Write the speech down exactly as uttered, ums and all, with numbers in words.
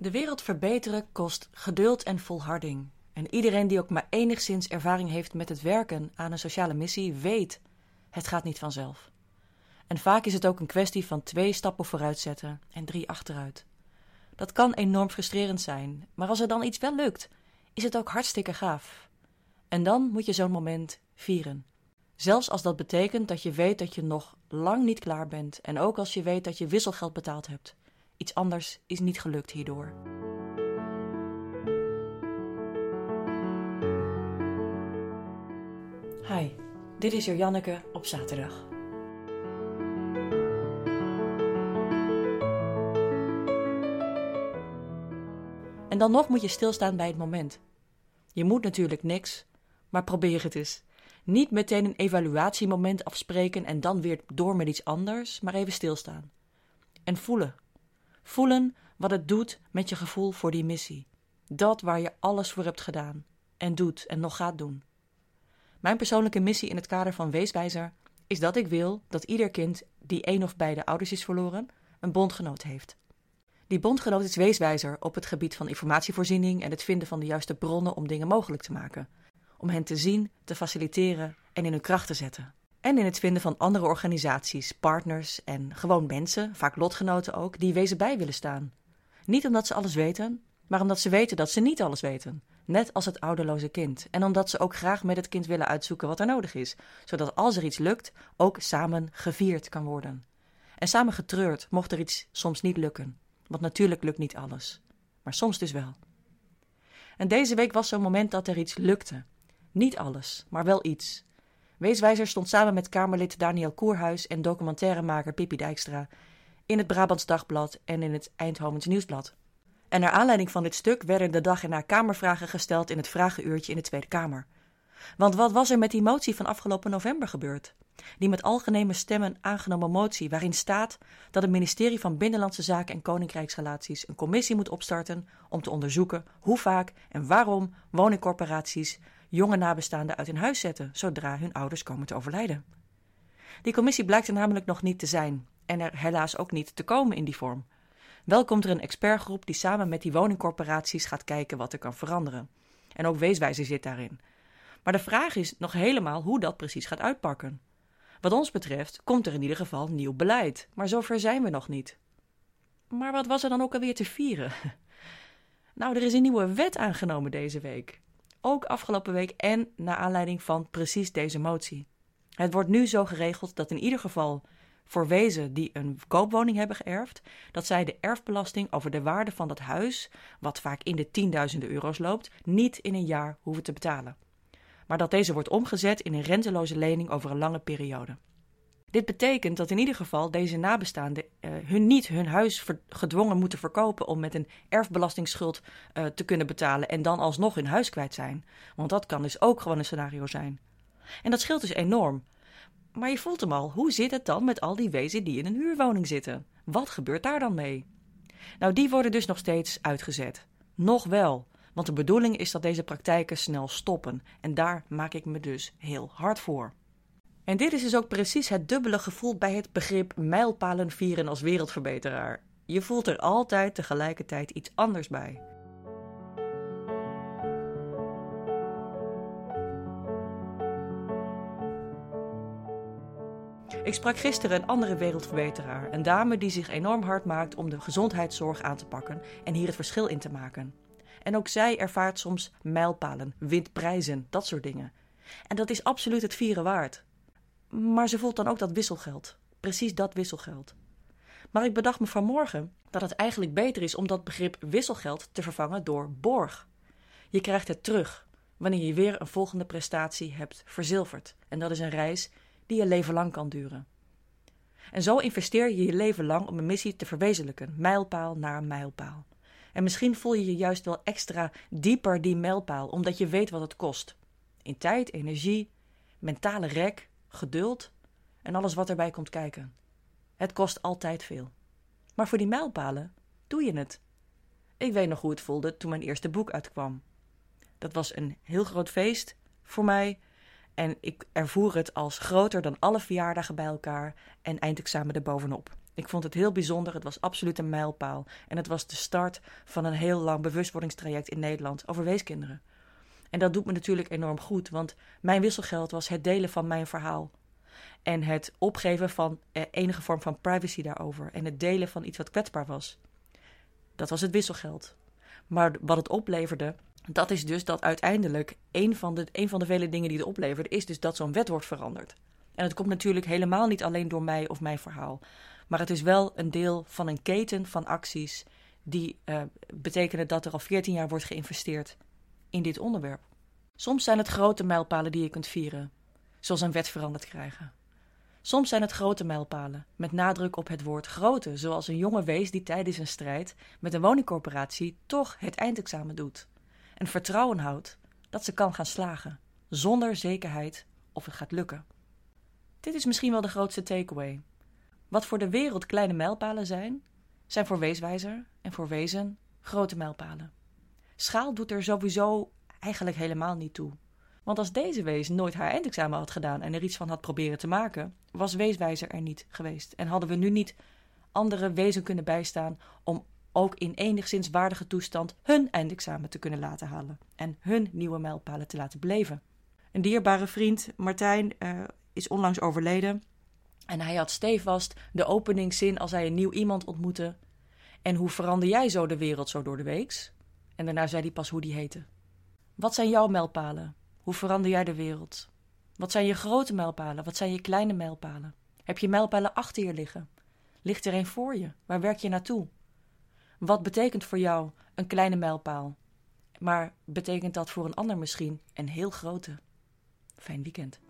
De wereld verbeteren kost geduld en volharding. En iedereen die ook maar enigszins ervaring heeft met het werken aan een sociale missie weet, het gaat niet vanzelf. En vaak is het ook een kwestie van twee stappen vooruit zetten en drie achteruit. Dat kan enorm frustrerend zijn, maar als er dan iets wel lukt, is het ook hartstikke gaaf. En dan moet je zo'n moment vieren. Zelfs als dat betekent dat je weet dat je nog lang niet klaar bent en ook als je weet dat je wisselgeld betaald hebt. Iets anders is niet gelukt hierdoor. Hi, dit is Janneke op zaterdag. En dan nog moet je stilstaan bij het moment. Je moet natuurlijk niks, maar probeer het eens. Niet meteen een evaluatiemoment afspreken en dan weer door met iets anders, maar even stilstaan. En voelen. Voelen wat het doet met je gevoel voor die missie. Dat waar je alles voor hebt gedaan en doet en nog gaat doen. Mijn persoonlijke missie in het kader van Weeswijzer is dat ik wil dat ieder kind die één of beide ouders is verloren, een bondgenoot heeft. Die bondgenoot is Weeswijzer op het gebied van informatievoorziening en het vinden van de juiste bronnen om dingen mogelijk te maken. Om hen te zien, te faciliteren en in hun kracht te zetten. En in het vinden van andere organisaties, partners en gewoon mensen, vaak lotgenoten ook, die wezen bij willen staan. Niet omdat ze alles weten, maar omdat ze weten dat ze niet alles weten. Net als het ouderloze kind. En omdat ze ook graag met het kind willen uitzoeken wat er nodig is. Zodat als er iets lukt, ook samen gevierd kan worden. En samen getreurd mocht er iets soms niet lukken. Want natuurlijk lukt niet alles. Maar soms dus wel. En deze week was zo'n moment dat er iets lukte. Niet alles, maar wel iets. Weeswijzer stond samen met Kamerlid Daniel Koerhuis en documentairemaker Pippi Dijkstra in het Brabants Dagblad en in het Eindhovens Nieuwsblad. En naar aanleiding van dit stuk werden de dag en na Kamervragen gesteld in het vragenuurtje in de Tweede Kamer. Want wat was er met die motie van afgelopen november gebeurd? Die met algemene stemmen aangenomen motie waarin staat dat het ministerie van Binnenlandse Zaken en Koninkrijksrelaties een commissie moet opstarten om te onderzoeken hoe vaak en waarom woningcorporaties jonge nabestaanden uit hun huis zetten zodra hun ouders komen te overlijden. Die commissie blijkt er namelijk nog niet te zijn en er helaas ook niet te komen in die vorm. Wel komt er een expertgroep die samen met die woningcorporaties gaat kijken wat er kan veranderen. En ook Weeswijzer zit daarin. Maar de vraag is nog helemaal hoe dat precies gaat uitpakken. Wat ons betreft komt er in ieder geval nieuw beleid, maar zover zijn we nog niet. Maar wat was er dan ook alweer te vieren? Nou, er is een nieuwe wet aangenomen deze week. Ook afgelopen week en naar aanleiding van precies deze motie. Het wordt nu zo geregeld dat in ieder geval voor wezen die een koopwoning hebben geërfd, dat zij de erfbelasting over de waarde van dat huis, wat vaak in de tienduizenden euro's loopt, niet in een jaar hoeven te betalen. Maar dat deze wordt omgezet in een renteloze lening over een lange periode. Dit betekent dat in ieder geval deze nabestaanden uh, hun niet hun huis ver- gedwongen moeten verkopen om met een erfbelastingsschuld uh, te kunnen betalen en dan alsnog hun huis kwijt zijn. Want dat kan dus ook gewoon een scenario zijn. En dat scheelt dus enorm. Maar je voelt hem al, hoe zit het dan met al die wezen die in een huurwoning zitten? Wat gebeurt daar dan mee? Nou, die worden dus nog steeds uitgezet. Nog wel. Want de bedoeling is dat deze praktijken snel stoppen. En daar maak ik me dus heel hard voor. En dit is dus ook precies het dubbele gevoel bij het begrip mijlpalen vieren als wereldverbeteraar. Je voelt er altijd tegelijkertijd iets anders bij. Ik sprak gisteren een andere wereldverbeteraar. Een dame die zich enorm hard maakt om de gezondheidszorg aan te pakken en hier het verschil in te maken. En ook zij ervaart soms mijlpalen, wint prijzen, dat soort dingen. En dat is absoluut het vieren waard. Maar ze voelt dan ook dat wisselgeld. Precies dat wisselgeld. Maar ik bedacht me vanmorgen dat het eigenlijk beter is om dat begrip wisselgeld te vervangen door borg. Je krijgt het terug wanneer je weer een volgende prestatie hebt verzilverd. En dat is een reis die je leven lang kan duren. En zo investeer je je leven lang om een missie te verwezenlijken, mijlpaal na mijlpaal. En misschien voel je je juist wel extra dieper die mijlpaal, omdat je weet wat het kost. In tijd, energie, mentale rek, geduld en alles wat erbij komt kijken. Het kost altijd veel. Maar voor die mijlpalen doe je het. Ik weet nog hoe het voelde toen mijn eerste boek uitkwam. Dat was een heel groot feest voor mij en ik ervoer het als groter dan alle verjaardagen bij elkaar en eindexamen erbovenop. Ik vond het heel bijzonder, het was absoluut een mijlpaal. En het was de start van een heel lang bewustwordingstraject in Nederland over weeskinderen. En dat doet me natuurlijk enorm goed, want mijn wisselgeld was het delen van mijn verhaal. En het opgeven van eh, enige vorm van privacy daarover. En het delen van iets wat kwetsbaar was. Dat was het wisselgeld. Maar wat het opleverde, dat is dus dat uiteindelijk... een van de, een van de vele dingen die het opleverde, is dus dat zo'n wet wordt veranderd. En het komt natuurlijk helemaal niet alleen door mij of mijn verhaal. Maar het is wel een deel van een keten van acties... die eh, betekenen dat er al veertien jaar wordt geïnvesteerd in dit onderwerp. Soms zijn het grote mijlpalen die je kunt vieren... zoals een wet veranderd krijgen. Soms zijn het grote mijlpalen, met nadruk op het woord grote, zoals een jongen wees die tijdens een strijd met een woningcorporatie toch het eindexamen doet. En vertrouwen houdt dat ze kan gaan slagen, zonder zekerheid of het gaat lukken. Dit is misschien wel de grootste takeaway. Wat voor de wereld kleine mijlpalen zijn, zijn voor Weeswijzer en voor Wezen grote mijlpalen. Schaal doet er sowieso eigenlijk helemaal niet toe. Want als deze wees nooit haar eindexamen had gedaan en er iets van had proberen te maken, was Weeswijzer er niet geweest. En hadden we nu niet andere wezen kunnen bijstaan om ook in enigszins waardige toestand hun eindexamen te kunnen laten halen. En hun nieuwe mijlpalen te laten beleven. Een dierbare vriend, Martijn, uh, is onlangs overleden. En hij had stevast de openingszin als hij een nieuw iemand ontmoette. En hoe verander jij zo de wereld zo door de weeks? En daarna zei hij pas hoe die heette. Wat zijn jouw mijlpalen? Hoe verander jij de wereld? Wat zijn je grote mijlpalen? Wat zijn je kleine mijlpalen? Heb je mijlpalen achter je liggen? Ligt er een voor je? Waar werk je naartoe? Wat betekent voor jou een kleine mijlpaal? Maar betekent dat voor een ander misschien een heel grote? Fijn weekend.